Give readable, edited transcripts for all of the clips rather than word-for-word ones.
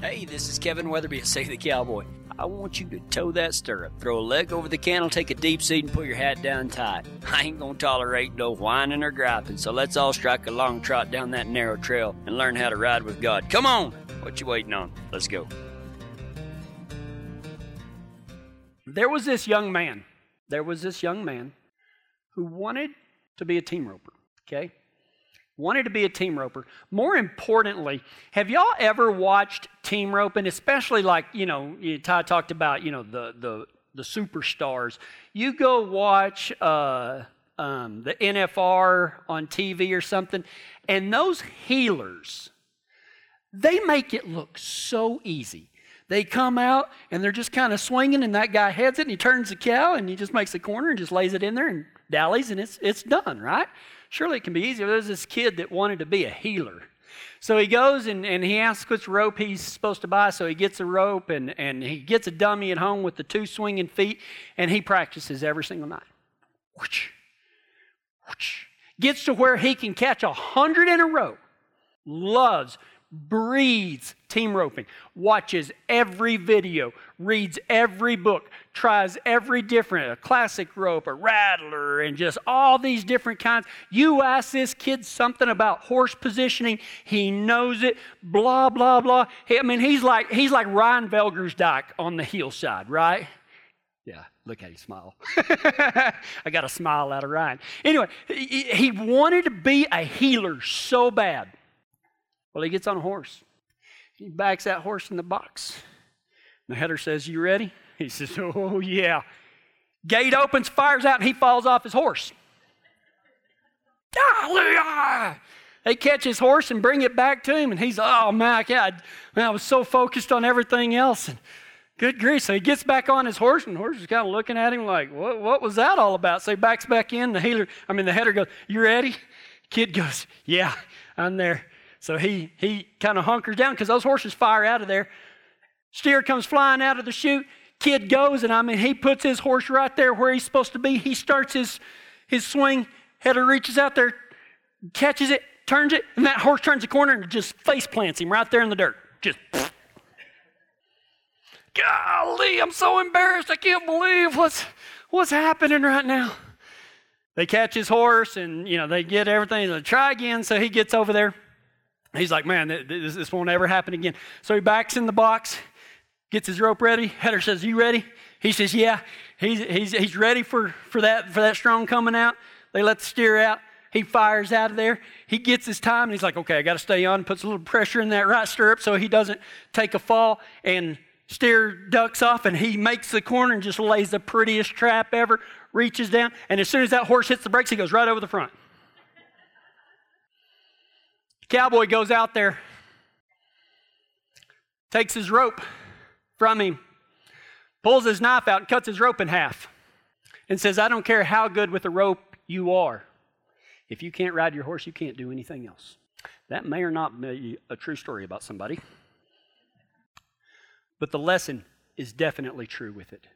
Hey, this is Kevin Weatherby of Save the Cowboy. I want you to toe that stirrup, throw a leg over the candle, take a deep seat, and put your hat down tight. I ain't gonna tolerate no whining or griping, so let's all strike a long trot down that narrow trail and learn how to ride with God. Come on! What you waiting on? Let's go. There was this young man. Who wanted to be a team roper, okay? More importantly, have y'all ever watched team roping, especially like, you know, Ty talked about, you know, the superstars. You go watch the NFR on TV or something, and those healers, they make it look so easy. They come out, and they're just kind of swinging, and that guy heads it, and he turns the cow, and he just makes a corner and just lays it in there and dallies, and it's done, right? Surely it can be easier. There's this kid that wanted to be a healer. So he goes and he asks which rope he's supposed to buy, so he gets a rope, and he gets a dummy at home with the two swinging feet, and he practices every single night. Whoosh, whoosh. Gets to where he can catch 100 in a row. Loves, breathes team roping, watches every video, reads every book, tries every different, a classic rope, a rattler, and just all these different kinds. You ask this kid something about horse positioning, he knows it, blah, blah, blah. I mean, he's like Ryan Velgersdijk on the hillside, right? Yeah, look at him smile. I got a smile out of Ryan. Anyway, he wanted to be a healer so bad. Well, he gets on a horse. He backs that horse in the box. And the header says, "You ready?" He says, "Oh, yeah." Gate opens, fires out, and he falls off his horse. They catch his horse and bring it back to him, and he's, "Oh, my God, man, I was so focused on everything else." And good grief. So he gets back on his horse, and the horse is kind of looking at him like, what was that all about? So he backs back in. The header goes, "You ready?" Kid goes, "Yeah, I'm there." So he kind of hunkers down because those horses fire out of there. Steer comes flying out of the chute. Kid goes, and I mean, he puts his horse right there where he's supposed to be. He starts his swing. Header reaches out there, catches it, turns it, and that horse turns the corner and just face plants him right there in the dirt. Just, golly, I'm so embarrassed. I can't believe what's happening right now. They catch his horse, and, you know, they get everything. They try again, so he gets over there. He's like, "Man, this won't ever happen again." So he backs in the box, gets his rope ready. Header says, "You ready?" He says, "Yeah." He's ready for that strong coming out. They let the steer out. He fires out of there. He gets his time, and he's like, "Okay, I got to stay on." Puts a little pressure in that right stirrup so he doesn't take a fall. And steer ducks off, and he makes the corner and just lays the prettiest trap ever. Reaches down, and as soon as that horse hits the brakes, he goes right over the front. Cowboy goes out there, takes his rope from him, pulls his knife out and cuts his rope in half and says, "I don't care how good with a rope you are. If you can't ride your horse, you can't do anything else." That may or not be a true story about somebody, but the lesson is definitely true with it.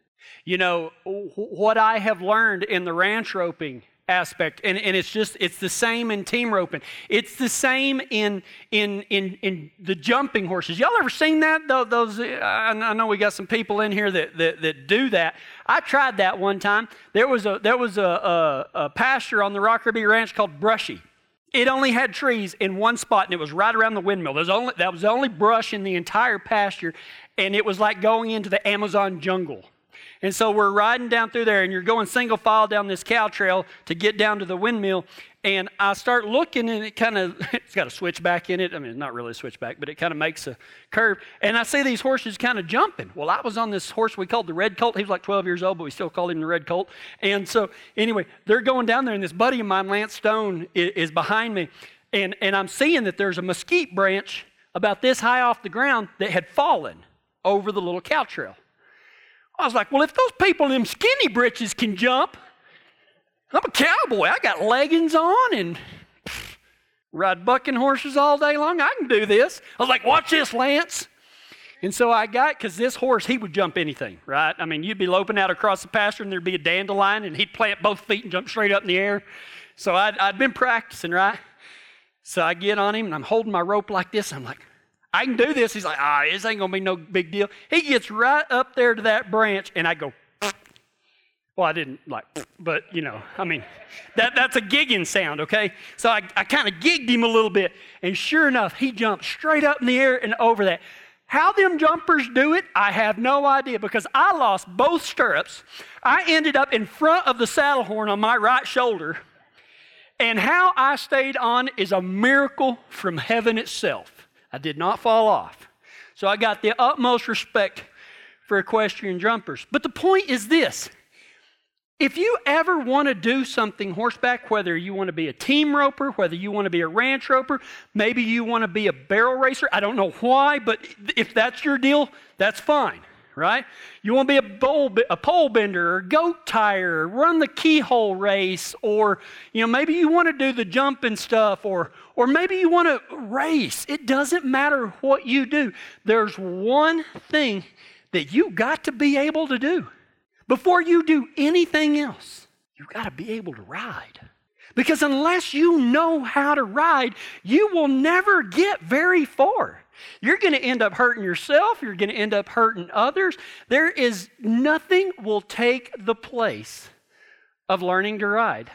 You know, what I have learned in the ranch roping aspect, and it's the same in team roping. It's the same in the jumping horses. Y'all ever seen that? Those I know we got some people in here that do that. I tried that one time. There was a pasture on the Rocker Bee Ranch called Brushy. It only had trees in one spot, and it was right around the windmill. That was the only brush in the entire pasture, and it was like going into the Amazon jungle. And so we're riding down through there, and you're going single file down this cow trail to get down to the windmill, and I start looking, and it's got a switchback in it. I mean, it's not really a switchback, but it kind of makes a curve, and I see these horses kind of jumping. Well, I was on this horse we called the Red Colt. He was like 12 years old, but we still called him the Red Colt. And so anyway, they're going down there, and this buddy of mine, Lance Stone, is behind me, and I'm seeing that there's a mesquite branch about this high off the ground that had fallen over the little cow trail. I was like, well, if those people in them skinny britches can jump, I'm a cowboy. I got leggings on and ride bucking horses all day long. I can do this. I was like, watch this, Lance. And so because this horse, he would jump anything, right? I mean, you'd be loping out across the pasture, and there'd be a dandelion, and he'd plant both feet and jump straight up in the air. So I'd been practicing, right? So I get on him, and I'm holding my rope like this. I'm like, I can do this. He's like, this ain't gonna be no big deal. He gets right up there to that branch, and I go, well, I didn't like, but you know, I mean, that's a gigging sound, okay? So I kind of gigged him a little bit, and sure enough, he jumped straight up in the air and over that. How them jumpers do it, I have no idea, because I lost both stirrups. I ended up in front of the saddle horn on my right shoulder, and how I stayed on is a miracle from heaven itself. I did not fall off. So I got the utmost respect for equestrian jumpers. But the point is this. If you ever want to do something horseback, whether you want to be a team roper, whether you want to be a ranch roper, maybe you want to be a barrel racer, I don't know why, but if that's your deal, that's fine, right? You want to be a pole bender, or goat tire, or run the keyhole race, or you know maybe you want to do the jumping stuff, or maybe you want to race. It doesn't matter what you do. There's one thing that you got to be able to do. Before you do anything else, you got to be able to ride. Because unless you know how to ride, you will never get very far. You're going to end up hurting yourself. You're going to end up hurting others. There is nothing will take the place of learning to ride.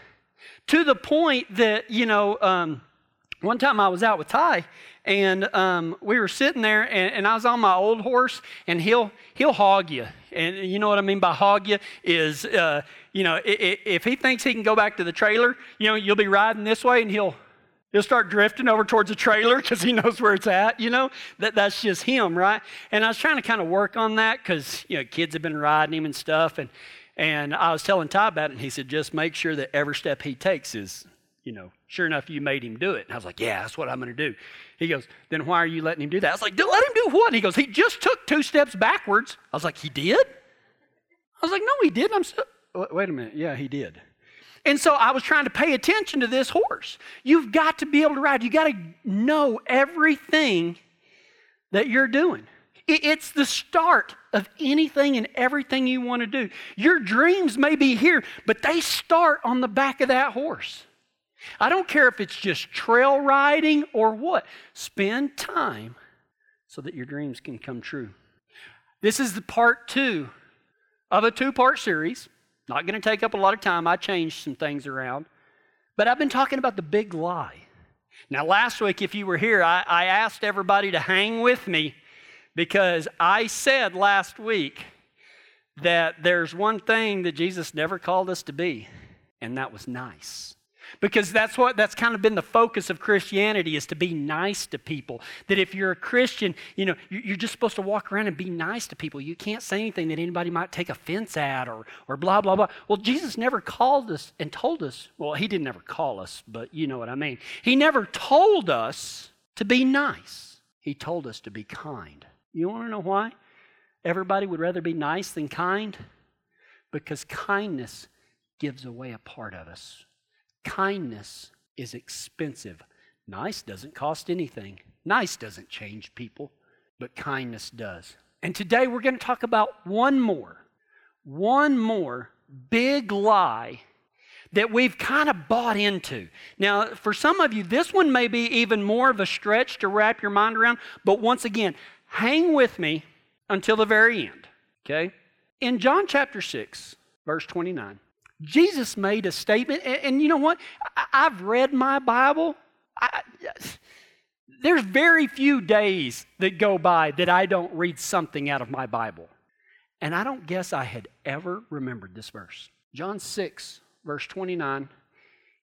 To the point that, you know, one time I was out with Ty, and we were sitting there, and I was on my old horse, and he'll hog you. And you know what I mean by hog you is, you know, if he thinks he can go back to the trailer, you know, you'll be riding this way, and he'll start drifting over towards the trailer because he knows where it's at, you know. That's just him, right? And I was trying to kind of work on that because, you know, kids have been riding him and stuff, and I was telling Ty about it, and he said, just make sure that every step he takes is, you know, sure enough, you made him do it. And I was like, yeah, that's what I'm going to do. He goes, then why are you letting him do that? I was like, let him do what? He goes, he just took 2 steps backwards. I was like, he did? I was like, no, he didn't. Wait a minute. Yeah, he did. And so I was trying to pay attention to this horse. You've got to be able to ride. You got to know everything that you're doing. It's the start of anything and everything you want to do. Your dreams may be here, but they start on the back of that horse. I don't care if it's just trail riding or what. Spend time so that your dreams can come true. This is the part 2 of a 2-part series. Not going to take up a lot of time. I changed some things around. But I've been talking about the big lie. Now, last week, if you were here, I asked everybody to hang with me because I said last week that there's one thing that Jesus never called us to be, and that was nice. Because that's kind of been the focus of Christianity, is to be nice to people. That if you're a Christian, you know, you're just supposed to walk around and be nice to people. You can't say anything that anybody might take offense at or blah, blah, blah. Well, Jesus never called us and told us. Well, he didn't ever call us, but you know what I mean. He never told us to be nice. He told us to be kind. You want to know why? Everybody would rather be nice than kind? Because kindness gives away a part of us. Kindness is expensive. Nice doesn't cost anything. Nice doesn't change people, but kindness does. And today we're going to talk about one more big lie that we've kind of bought into. Now, for some of you, this one may be even more of a stretch to wrap your mind around, but once again, hang with me until the very end, okay? In John chapter 6, verse 29, Jesus made a statement, and you know what? I've read my Bible. There's very few days that go by that I don't read something out of my Bible. And I don't guess I had ever remembered this verse. John 6, verse 29,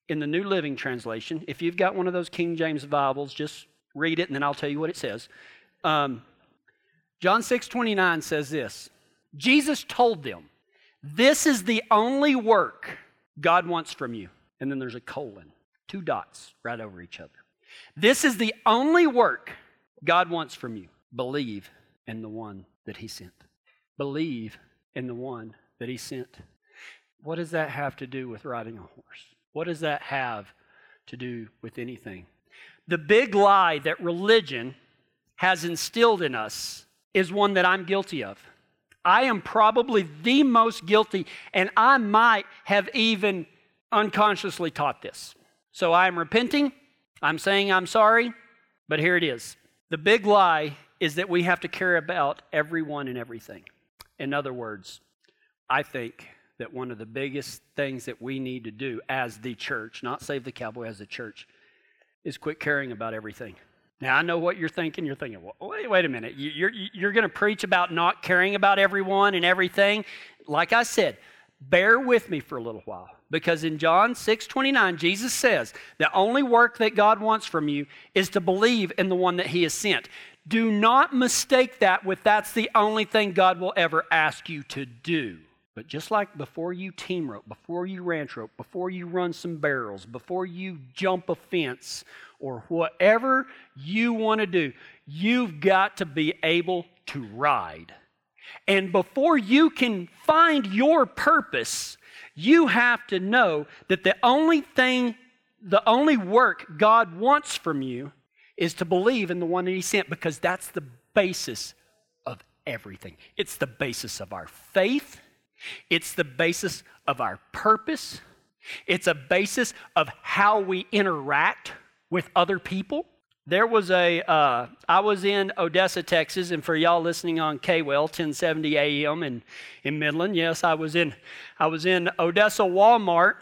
in the New Living Translation. If you've got one of those King James Bibles, just read it, and then I'll tell you what it says. John 6:29 says this, Jesus told them, this is the only work God wants from you. And then there's a colon, 2 dots right over each other. This is the only work God wants from you. Believe in the one that he sent. Believe in the one that he sent. What does that have to do with riding a horse? What does that have to do with anything? The big lie that religion has instilled in us is one that I'm guilty of. I am probably the most guilty, and I might have even unconsciously taught this. So I am repenting. I'm saying I'm sorry, but here it is. The big lie is that we have to care about everyone and everything. In other words, I think that one of the biggest things that we need to do as the church, not Save the Cowboy, as the church, is quit caring about everything. Now, I know what you're thinking. You're thinking, well, wait a minute. You're going to preach about not caring about everyone and everything. Like I said, bear with me for a little while, because in John 6:29, Jesus says, the only work that God wants from you is to believe in the one that he has sent. Do not mistake that with that's the only thing God will ever ask you to do. But just like before you team rope, before you ranch rope, before you run some barrels, before you jump a fence, or whatever you want to do, you've got to be able to ride. And before you can find your purpose, you have to know that the only work God wants from you is to believe in the one that he sent, because that's the basis of everything. It's the basis of our faith. It's the basis of our purpose. It's a basis of how we interact with other people. There was I was in Odessa, Texas, and for y'all listening on KWEL 1070 AM in Midland, yes, I was in Odessa Walmart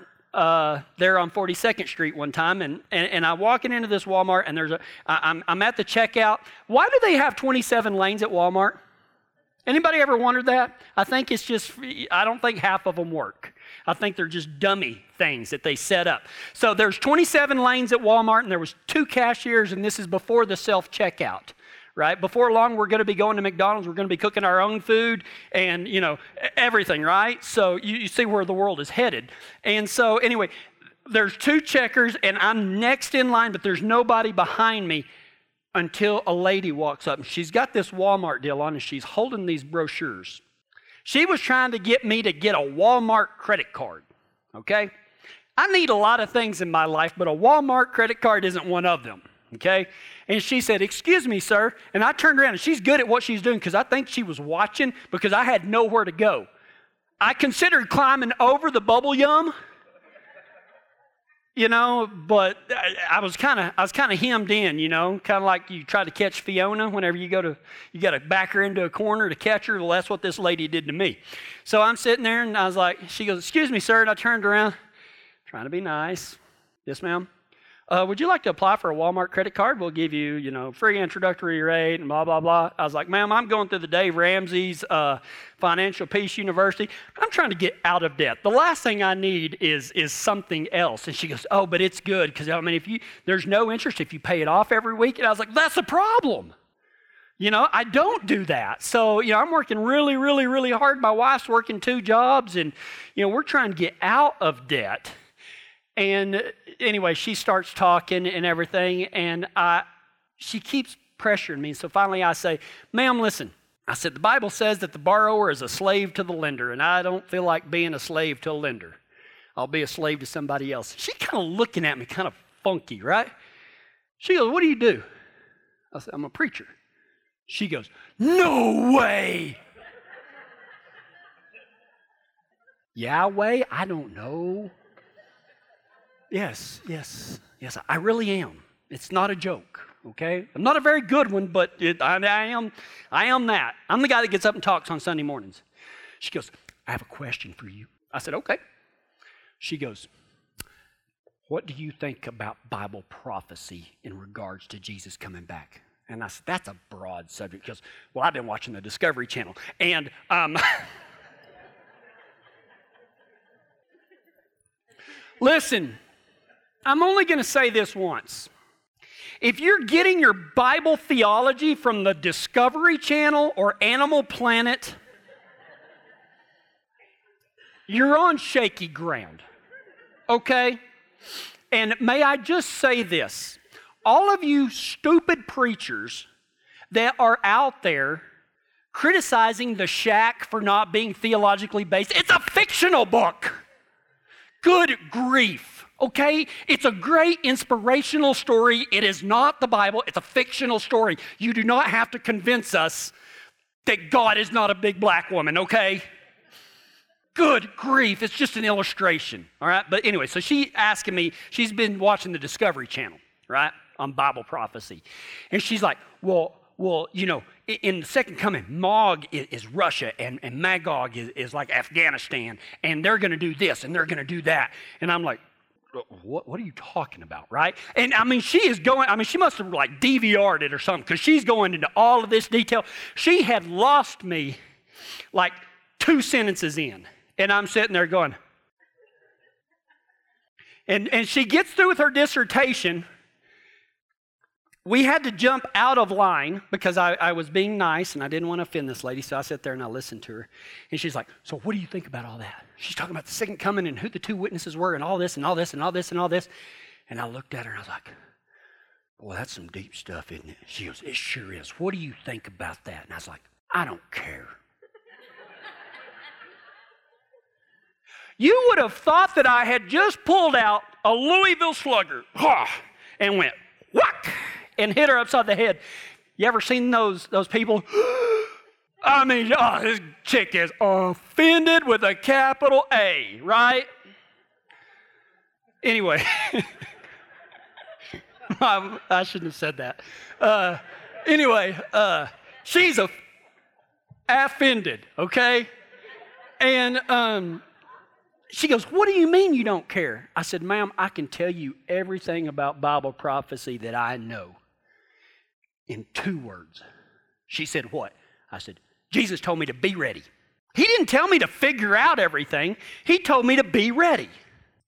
there on 42nd Street one time, and I'm walking into this Walmart, and I'm at the checkout. Why do they have 27 lanes at Walmart? Anybody ever wondered that? I think it's just, I don't think half of them work. I think they're just dummy things that they set up. So there's 27 lanes at Walmart, and there was 2 cashiers, and this is before the self-checkout, right? Before long, we're going to be going to McDonald's. We're going to be cooking our own food and, you know, everything, right? So you see where the world is headed. And so anyway, there's 2 checkers, and I'm next in line, but there's nobody behind me, until a lady walks up, and she's got this Walmart deal on, and she's holding these brochures. She was trying to get me to get a Walmart credit card, okay? I need a lot of things in my life, but a Walmart credit card isn't one of them, okay? And she said, "Excuse me, sir." And I turned around, and she's good at what she's doing, because I think she was watching, because I had nowhere to go. I considered climbing over the bubble yum, you know, but I was kind of hemmed in, you know, kind of like you try to catch Fiona whenever you got to back her into a corner to catch her. Well, that's what this lady did to me. So I'm sitting there, and I was like, she goes, "Excuse me, sir." And I turned around, trying to be nice. "Yes, ma'am. Would you like to apply for a Walmart credit card? We'll give you, you know, free introductory rate and blah, blah, blah." I was like, "Ma'am, I'm going through the Dave Ramsey's Financial Peace University. I'm trying to get out of debt. The last thing I need is something else." And she goes, "Oh, but it's good, because, I mean, there's no interest if you pay it off every week." And I was like, that's the problem. You know, I don't do that. So, you know, I'm working really, really, really hard. My wife's working 2 jobs, and, you know, we're trying to get out of debt. And anyway, she starts talking and everything, and she keeps pressuring me. So finally I say, "Ma'am, listen," I said, "the Bible says that the borrower is a slave to the lender, and I don't feel like being a slave to a lender. I'll be a slave to somebody else." She kind of looking at me, kind of funky, right? She goes, "What do you do?" I said, "I'm a preacher." She goes, "No way." Yahweh? I don't know. Yes, I really am. It's not a joke, okay? I'm not a very good one, but I am that. I'm the guy that gets up and talks on Sunday mornings. She goes, "I have a question for you." I said, "Okay." She goes, "What do you think about Bible prophecy in regards to Jesus coming back?" And I said, "That's a broad subject." She goes, "Well, I've been watching the Discovery Channel." And listen, I'm only going to say this once. If you're getting your Bible theology from the Discovery Channel or Animal Planet, you're on shaky ground, okay? And may I just say this. All of you stupid preachers that are out there criticizing the Shack for not being theologically based, it's a fictional book. Good grief. Okay, it's a great inspirational story. It is not the Bible. It's a fictional story. You do not have to convince us that God is not a big black woman, okay? Good grief. It's just an illustration, all right? But anyway, so she's asking me, she's been watching the Discovery Channel, right? on Bible prophecy. And she's like, well, you know, in the second coming, Mog is Russia, and Magog is like Afghanistan, and they're going to do this, and they're going to do that. And I'm like, what are you talking about, right? And I mean, she is going, I mean, she must have like DVR'd it or something, because she's going into all of this detail. She had lost me like 2 sentences in, and I'm sitting there going, and she gets through with her dissertation. We had to jump out of line because I was being nice and I didn't want to offend this lady, so I sat there and I listened to her. And she's like, so what do you think about all that? She's talking about the second coming and who the 2 witnesses were and all this and all this and all this and all this. And I looked at her and I was like, well, that's some deep stuff, isn't it? She goes, it sure is. What do you think about that? And I was like, I don't care. You would have thought that I had just pulled out a Louisville slugger and went, whack, and hit her upside the head. You ever seen those people? I mean, this chick is offended with a capital A, right? Anyway, I shouldn't have said that. Anyway, she's offended, okay? And she goes, what do you mean you don't care? I said, ma'am, I can tell you everything about Bible prophecy that I know in 2 words. She said, what? I said, Jesus told me to be ready. He didn't tell me to figure out everything. He told me to be ready.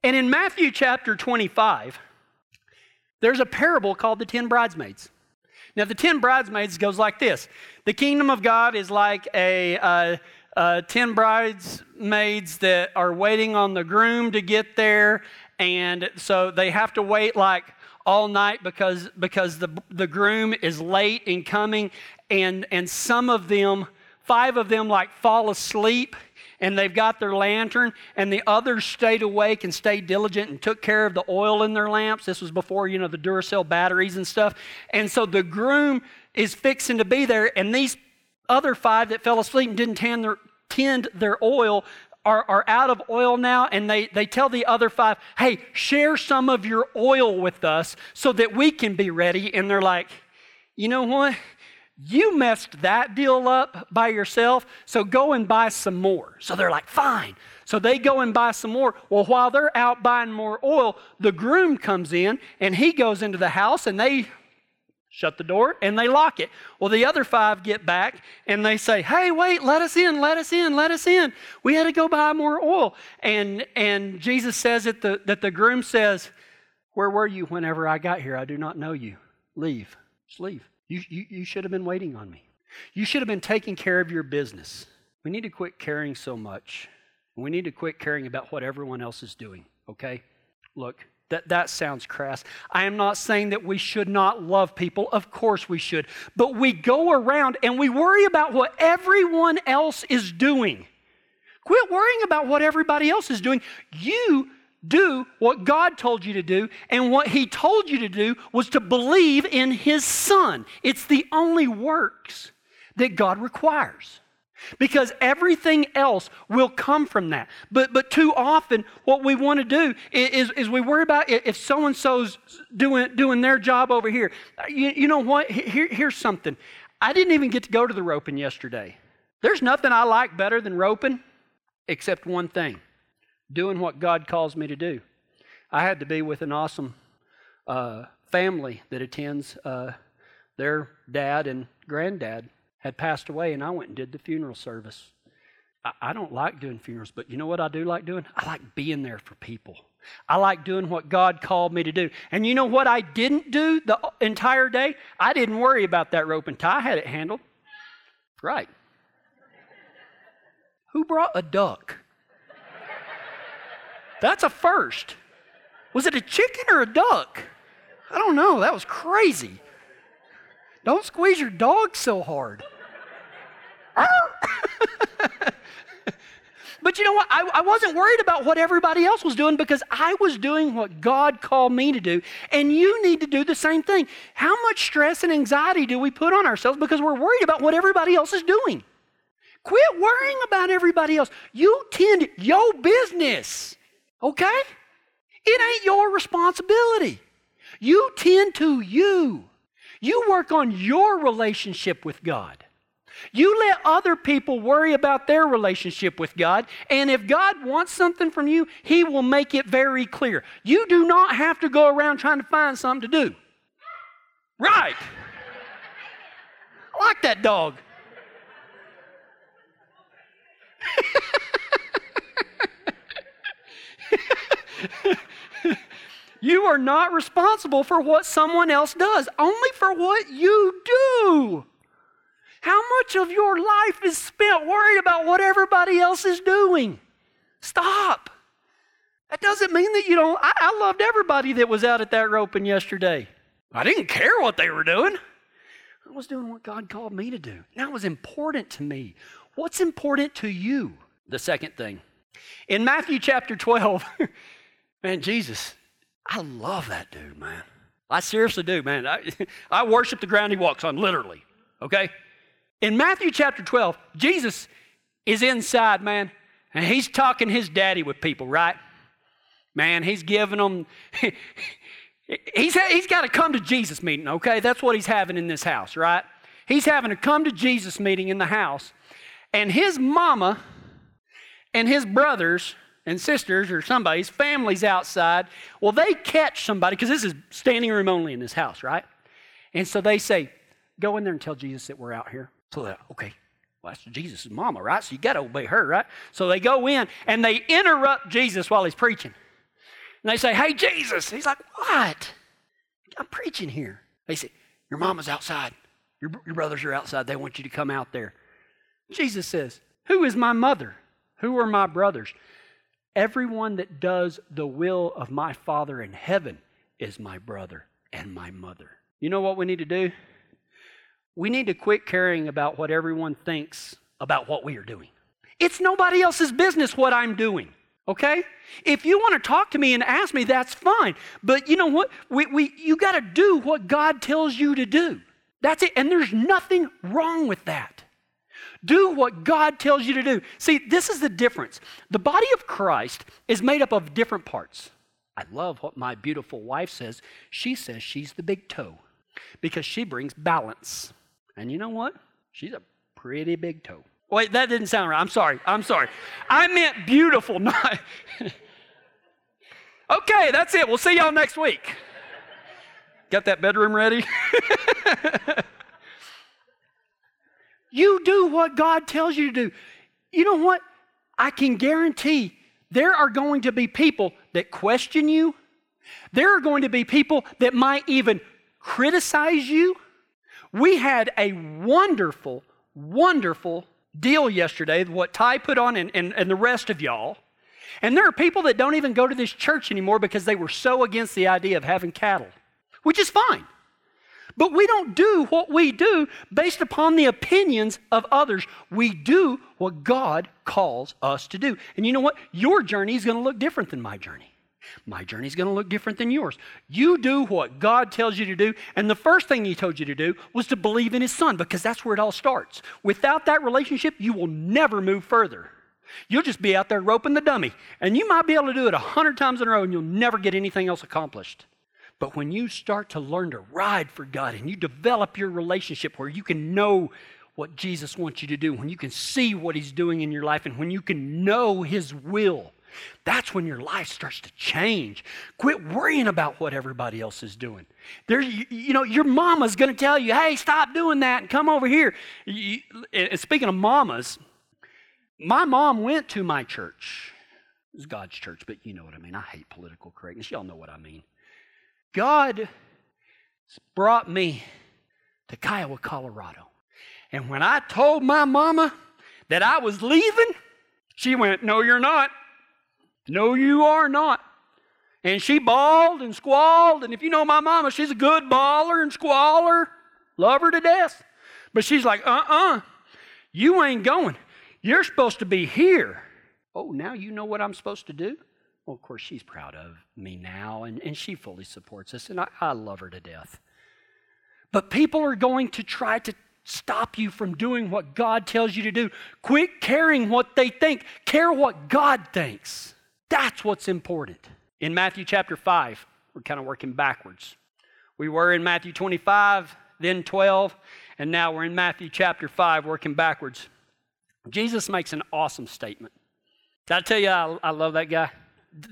And in Matthew chapter 25, there's a parable called the 10 Bridesmaids. Now, the 10 Bridesmaids goes like this. The kingdom of God is like a 10 bridesmaids that are waiting on the groom to get there, and so they have to wait like all night because the groom is late in coming, and some of them, 5 of them, like fall asleep, and they've got their lantern, and the others stayed awake and stayed diligent and took care of the oil in their lamps. This was before, you know, the Duracell batteries and stuff, and so the groom is fixing to be there, and these other 5 that fell asleep and didn't tend their oil are out of oil now, and they tell the other 5, hey, share some of your oil with us so that we can be ready. And they're like, you know what? You messed that deal up by yourself, so go and buy some more. So they're like, fine. So they go and buy some more. Well, while they're out buying more oil, the groom comes in, and he goes into the house, and they shut the door, and they lock it. Well, the other 5 get back, and they say, hey, wait, let us in. We had to go buy more oil. And Jesus says that the groom says, where were you whenever I got here? I do not know you. Leave. Just leave. You should have been waiting on me. You should have been taking care of your business. We need to quit caring so much. We need to quit caring about what everyone else is doing, okay? Look. That sounds crass. I am not saying that we should not love people. Of course we should. But we go around and we worry about what everyone else is doing. Quit worrying about what everybody else is doing. You do what God told you to do, and what He told you to do was to believe in His Son. It's the only works that God requires, because everything else will come from that. But too often, what we want to do is we worry about if so-and-so's doing their job over here. You know what? Here's something. I didn't even get to go to the roping yesterday. There's nothing I like better than roping except one thing, doing what God calls me to do. I had to be with an awesome family that attends. Their dad and granddad had passed away, and I went and did the funeral service. I don't like doing funerals, but you know what I do like doing? I like being there for people. I like doing what God called me to do. And you know what I didn't do the entire day? I didn't worry about that rope and tie. I had it handled. Right. Who brought a duck? That's a first. Was it a chicken or a duck? I don't know. That was crazy. Don't squeeze your dog so hard. But you know what? I wasn't worried about what everybody else was doing because I was doing what God called me to do, and you need to do the same thing. How much stress and anxiety do we put on ourselves because we're worried about what everybody else is doing? Quit worrying about everybody else. You tend your business, okay? It ain't your responsibility. You tend to you. You work on your relationship with God. You let other people worry about their relationship with God, and if God wants something from you, He will make it very clear. You do not have to go around trying to find something to do. Right. I like that dog. You are not responsible for what someone else does, only for what you do. How much of your life is spent worried about what everybody else is doing? Stop. That doesn't mean that you don't. I loved everybody that was out at that roping yesterday. I didn't care what they were doing. I was doing what God called me to do. And that was important to me. What's important to you? The second thing. In Matthew chapter 12, man, Jesus, I love that dude, man. I seriously do, man. I worship the ground he walks on, literally, okay? In Matthew chapter 12, Jesus is inside, man, and he's talking his daddy with people, right? Man, he's giving them, he's got a come to Jesus meeting, okay? That's what he's having in this house, right? He's having a come to Jesus meeting in the house, and his mama and his brothers and sisters or somebody's family's outside. Well, they catch somebody, because this is standing room only in this house, right? And so they say, go in there and tell Jesus that we're out here. So they're like, okay, well, that's Jesus' mama, right? So you got to obey her, right? So they go in and they interrupt Jesus while he's preaching. And they say, hey, Jesus. He's like, what? I'm preaching here. They say, your mama's outside. Your brothers are outside. They want you to come out there. Jesus says, who is my mother? Who are my brothers? Everyone that does the will of my Father in heaven is my brother and my mother. You know what we need to do? We need to quit caring about what everyone thinks about what we are doing. It's nobody else's business what I'm doing, okay? If you want to talk to me and ask me, that's fine. But you know what? You got to do what God tells you to do. That's it, and there's nothing wrong with that. Do what God tells you to do. See, this is the difference. The body of Christ is made up of different parts. I love what my beautiful wife says. She says she's the big toe because she brings balance. And you know what? She's a pretty big toe. Wait, that didn't sound right. I'm sorry. I meant beautiful. Not... Okay, that's it. We'll see y'all next week. Got that bedroom ready? You do what God tells you to do. You know what? I can guarantee there are going to be people that question you. There are going to be people that might even criticize you. We had a wonderful, wonderful deal yesterday, what Ty put on and the rest of y'all. And there are people that don't even go to this church anymore because they were so against the idea of having cattle, which is fine. But we don't do what we do based upon the opinions of others. We do what God calls us to do. And you know what? Your journey is going to look different than my journey. My journey is going to look different than yours. You do what God tells you to do. And the first thing He told you to do was to believe in His Son, because that's where it all starts. Without that relationship, you will never move further. You'll just be out there roping the dummy. And you might be able to do it 100 times in a row and you'll never get anything else accomplished. But when you start to learn to ride for God and you develop your relationship where you can know what Jesus wants you to do, when you can see what He's doing in your life, and when you can know His will, that's when your life starts to change. Quit worrying about what everybody else is doing. You know, your mama's going to tell you, hey, stop doing that and come over here. And speaking of mamas, my mom went to my church. It was God's church, but you know what I mean. I hate political correctness. Y'all know what I mean. God brought me to Kiowa, Colorado. And when I told my mama that I was leaving, she went, no, you're not. No, you are not. And she bawled and squalled. And if you know my mama, she's a good baller and squaller. Love her to death. But she's like, you ain't going. You're supposed to be here. Oh, now you know what I'm supposed to do? Well, of course, she's proud of me now, and she fully supports us, and I love her to death. But people are going to try to stop you from doing what God tells you to do. Quit caring what they think. Care what God thinks. That's what's important. In Matthew chapter 5, we're kind of working backwards. We were in Matthew 25, then 12, and now we're in Matthew chapter 5, working backwards. Jesus makes an awesome statement. Did I tell you I love that guy?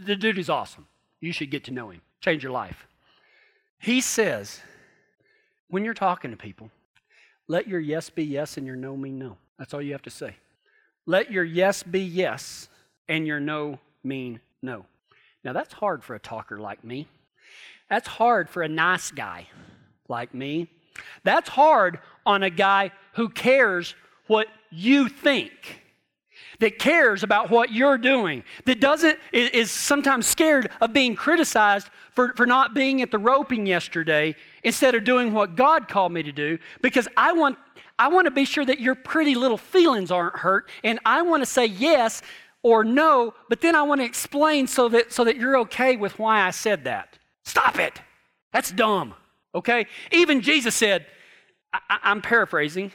The dude is awesome. You should get to know him. Change your life. He says, when you're talking to people, let your yes be yes and your no mean no. That's all you have to say. Let your yes be yes and your no mean no. Now, that's hard for a talker like me. That's hard for a nice guy like me. That's hard on a guy who cares what you think, that cares about what you're doing, that doesn't is sometimes scared of being criticized for not being at the roping yesterday instead of doing what God called me to do, because I want to be sure that your pretty little feelings aren't hurt, and I want to say yes or no, but then I want to explain so that you're okay with why I said that. Stop it. That's dumb, okay? Even Jesus said, I'm paraphrasing,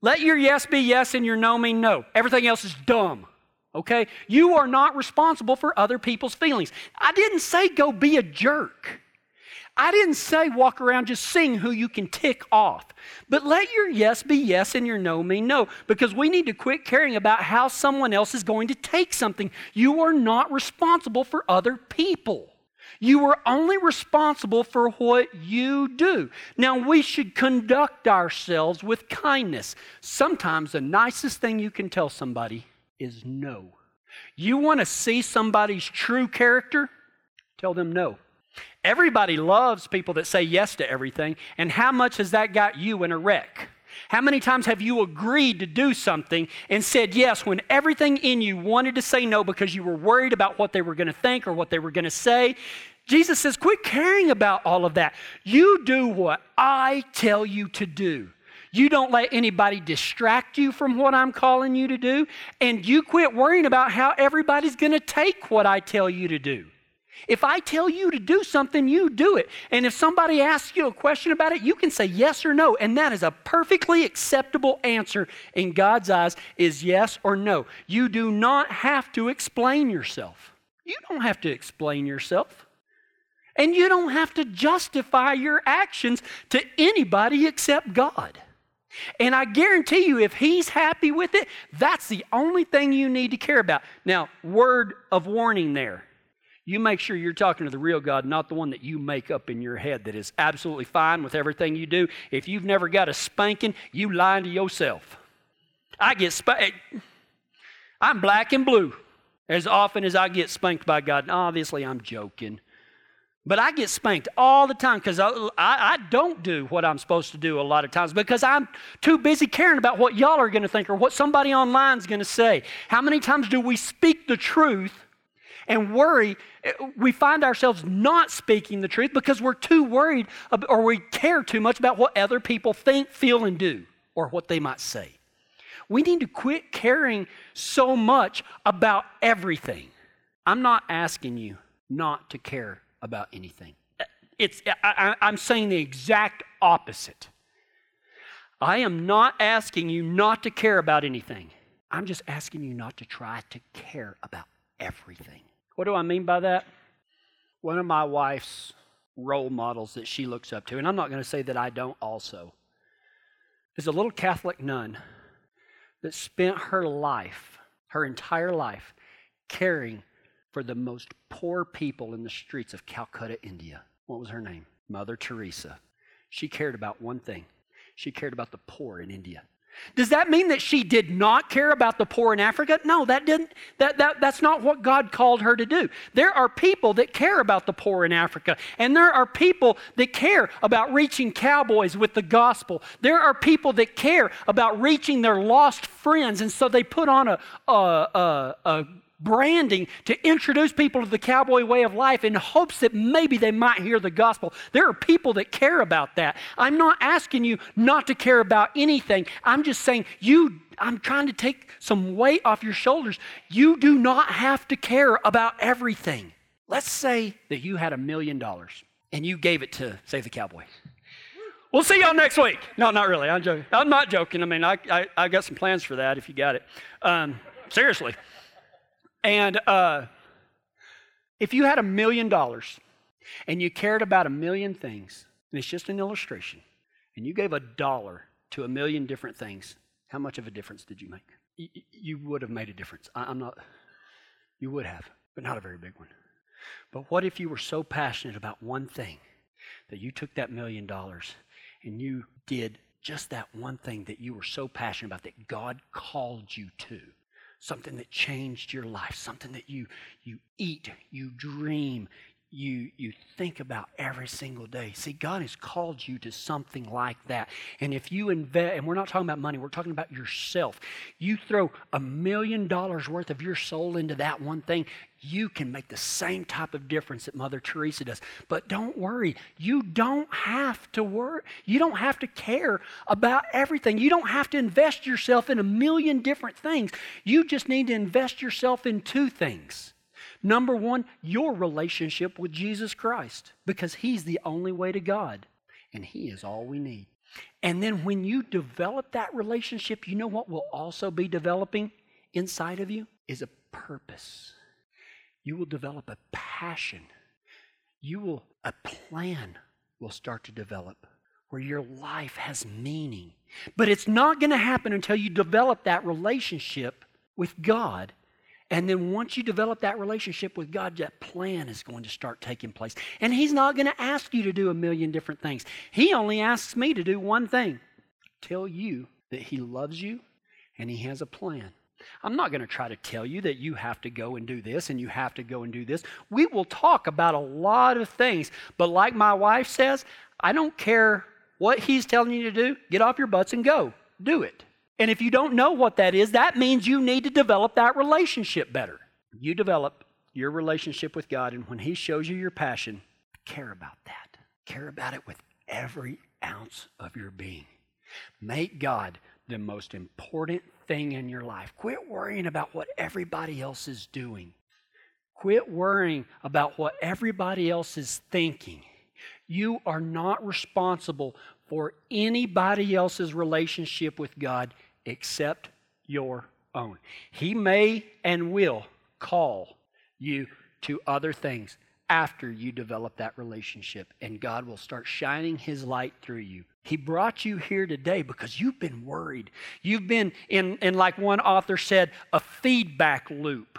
let your yes be yes and your no mean no. Everything else is dumb, okay? You are not responsible for other people's feelings. I didn't say go be a jerk. I didn't say walk around just seeing who you can tick off. But let your yes be yes and your no mean no, because we need to quit caring about how someone else is going to take something. You are not responsible for other people. You are only responsible for what you do. Now, we should conduct ourselves with kindness. Sometimes the nicest thing you can tell somebody is no. You want to see somebody's true character? Tell them no. Everybody loves people that say yes to everything, and how much has that got you in a wreck? How many times have you agreed to do something and said yes when everything in you wanted to say no because you were worried about what they were going to think or what they were going to say? Jesus says, quit caring about all of that. You do what I tell you to do. You don't let anybody distract you from what I'm calling you to do, and you quit worrying about how everybody's going to take what I tell you to do. If I tell you to do something, you do it. And if somebody asks you a question about it, you can say yes or no. And that is a perfectly acceptable answer in God's eyes, is yes or no. You do not have to explain yourself. You don't have to explain yourself. And you don't have to justify your actions to anybody except God. And I guarantee you, if he's happy with it, that's the only thing you need to care about. Now, word of warning there. You make sure you're talking to the real God, not the one that you make up in your head that is absolutely fine with everything you do. If you've never got a spanking, you lying to yourself. I get spanked. I'm black and blue as often as I get spanked by God. And obviously, I'm joking. But I get spanked all the time because I don't do what I'm supposed to do a lot of times because I'm too busy caring about what y'all are going to think or what somebody online is going to say. How many times do we speak the truth and worry? We find ourselves not speaking the truth because we're too worried or we care too much about what other people think, feel, and do, or what they might say. We need to quit caring so much about everything. I'm not asking you not to care about anything. I'm saying the exact opposite. I am not asking you not to care about anything. I'm just asking you not to try to care about everything. What do I mean by that? One of my wife's role models that she looks up to, and I'm not going to say that I don't also, is a little Catholic nun that spent her life, her entire life, caring for the most poor people in the streets of Calcutta, India. What was her name? Mother Teresa. She cared about one thing. She cared about the poor in India. Does that mean that she did not care about the poor in Africa? No, that's not what God called her to do. There are people that care about the poor in Africa, and there are people that care about reaching cowboys with the gospel. There are people that care about reaching their lost friends, and so they put on a branding to introduce people to the cowboy way of life in hopes that maybe they might hear the gospel. There are people that care about that. I'm not asking you not to care about anything. I'm just saying I'm trying to take some weight off your shoulders. You do not have to care about everything. Let's say that you had $1 million and you gave it to Save the Cowboy. We'll see y'all next week. No, not really. I'm joking. I'm not joking. I mean, I got some plans for that if you got it. Seriously. And if you had $1 million and you cared about a million things, And it's just an illustration. And you gave $1 to 1 million different things. How much of a difference did you make? You would have made a difference. You would have, but not a very big one. But what if you were so passionate about one thing that you took that $1 million and you did just that one thing that you were so passionate about that God called you to? Something that changed your life, something that you eat, you dream, you think about every single day. See, God has called you to something like that. And if you invest, and we're not talking about money, we're talking about yourself. You throw $1 million worth of your soul into that one thing, you can make the same type of difference that Mother Teresa does. But don't worry. You don't have to worry. You don't have to care about everything. You don't have to invest yourself in 1 million different things. You just need to invest yourself in 2 things. Number 1, your relationship with Jesus Christ, because He's the only way to God, and He is all we need. And then when you develop that relationship, you know what will also be developing inside of you? Is a purpose. You will develop a passion. A plan will start to develop where your life has meaning. But it's not going to happen until you develop that relationship with God. And then once you develop that relationship with God, that plan is going to start taking place. And He's not going to ask you to do 1 million different things. He only asks me to do one thing. Tell you that He loves you and He has a plan. I'm not going to try to tell you that you have to go and do this and you have to go and do this. We will talk about a lot of things. But like my wife says, I don't care what He's telling you to do. Get off your butts and go. Do it. And if you don't know what that is, that means you need to develop that relationship better. You develop your relationship with God, and when He shows you your passion, care about that. Care about it with every ounce of your being. Make God the most important thing in your life. Quit worrying about what everybody else is doing. Quit worrying about what everybody else is thinking. You are not responsible for anybody else's relationship with God except your own. He may and will call you to other things after you develop that relationship, and God will start shining His light through you. He brought you here today because you've been worried. You've been in like one author said, a feedback loop.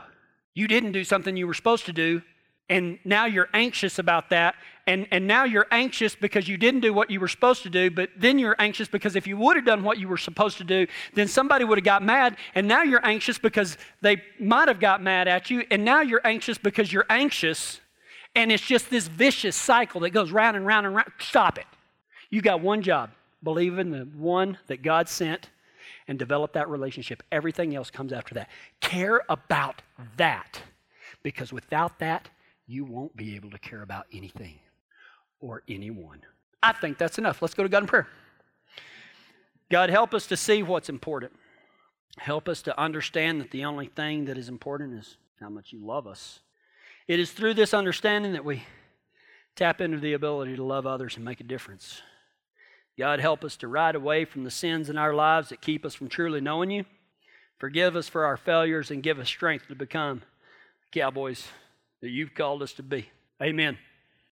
You didn't do something you were supposed to do, and now you're anxious about that, and now you're anxious because you didn't do what you were supposed to do, but then you're anxious because if you would have done what you were supposed to do, then somebody would have got mad, and now you're anxious because they might have got mad at you, and now you're anxious because you're anxious, and it's just this vicious cycle that goes round and round and round. Stop it. You got one job, believe in the one that God sent and develop that relationship. Everything else comes after that. Care about that, because without that, you won't be able to care about anything or anyone. I think that's enough. Let's go to God in prayer. God, help us to see what's important. Help us to understand that the only thing that is important is how much You love us. It is through this understanding that we tap into the ability to love others and make a difference. God, help us to ride away from the sins in our lives that keep us from truly knowing You. Forgive us for our failures and give us strength to become cowboys that You've called us to be. Amen.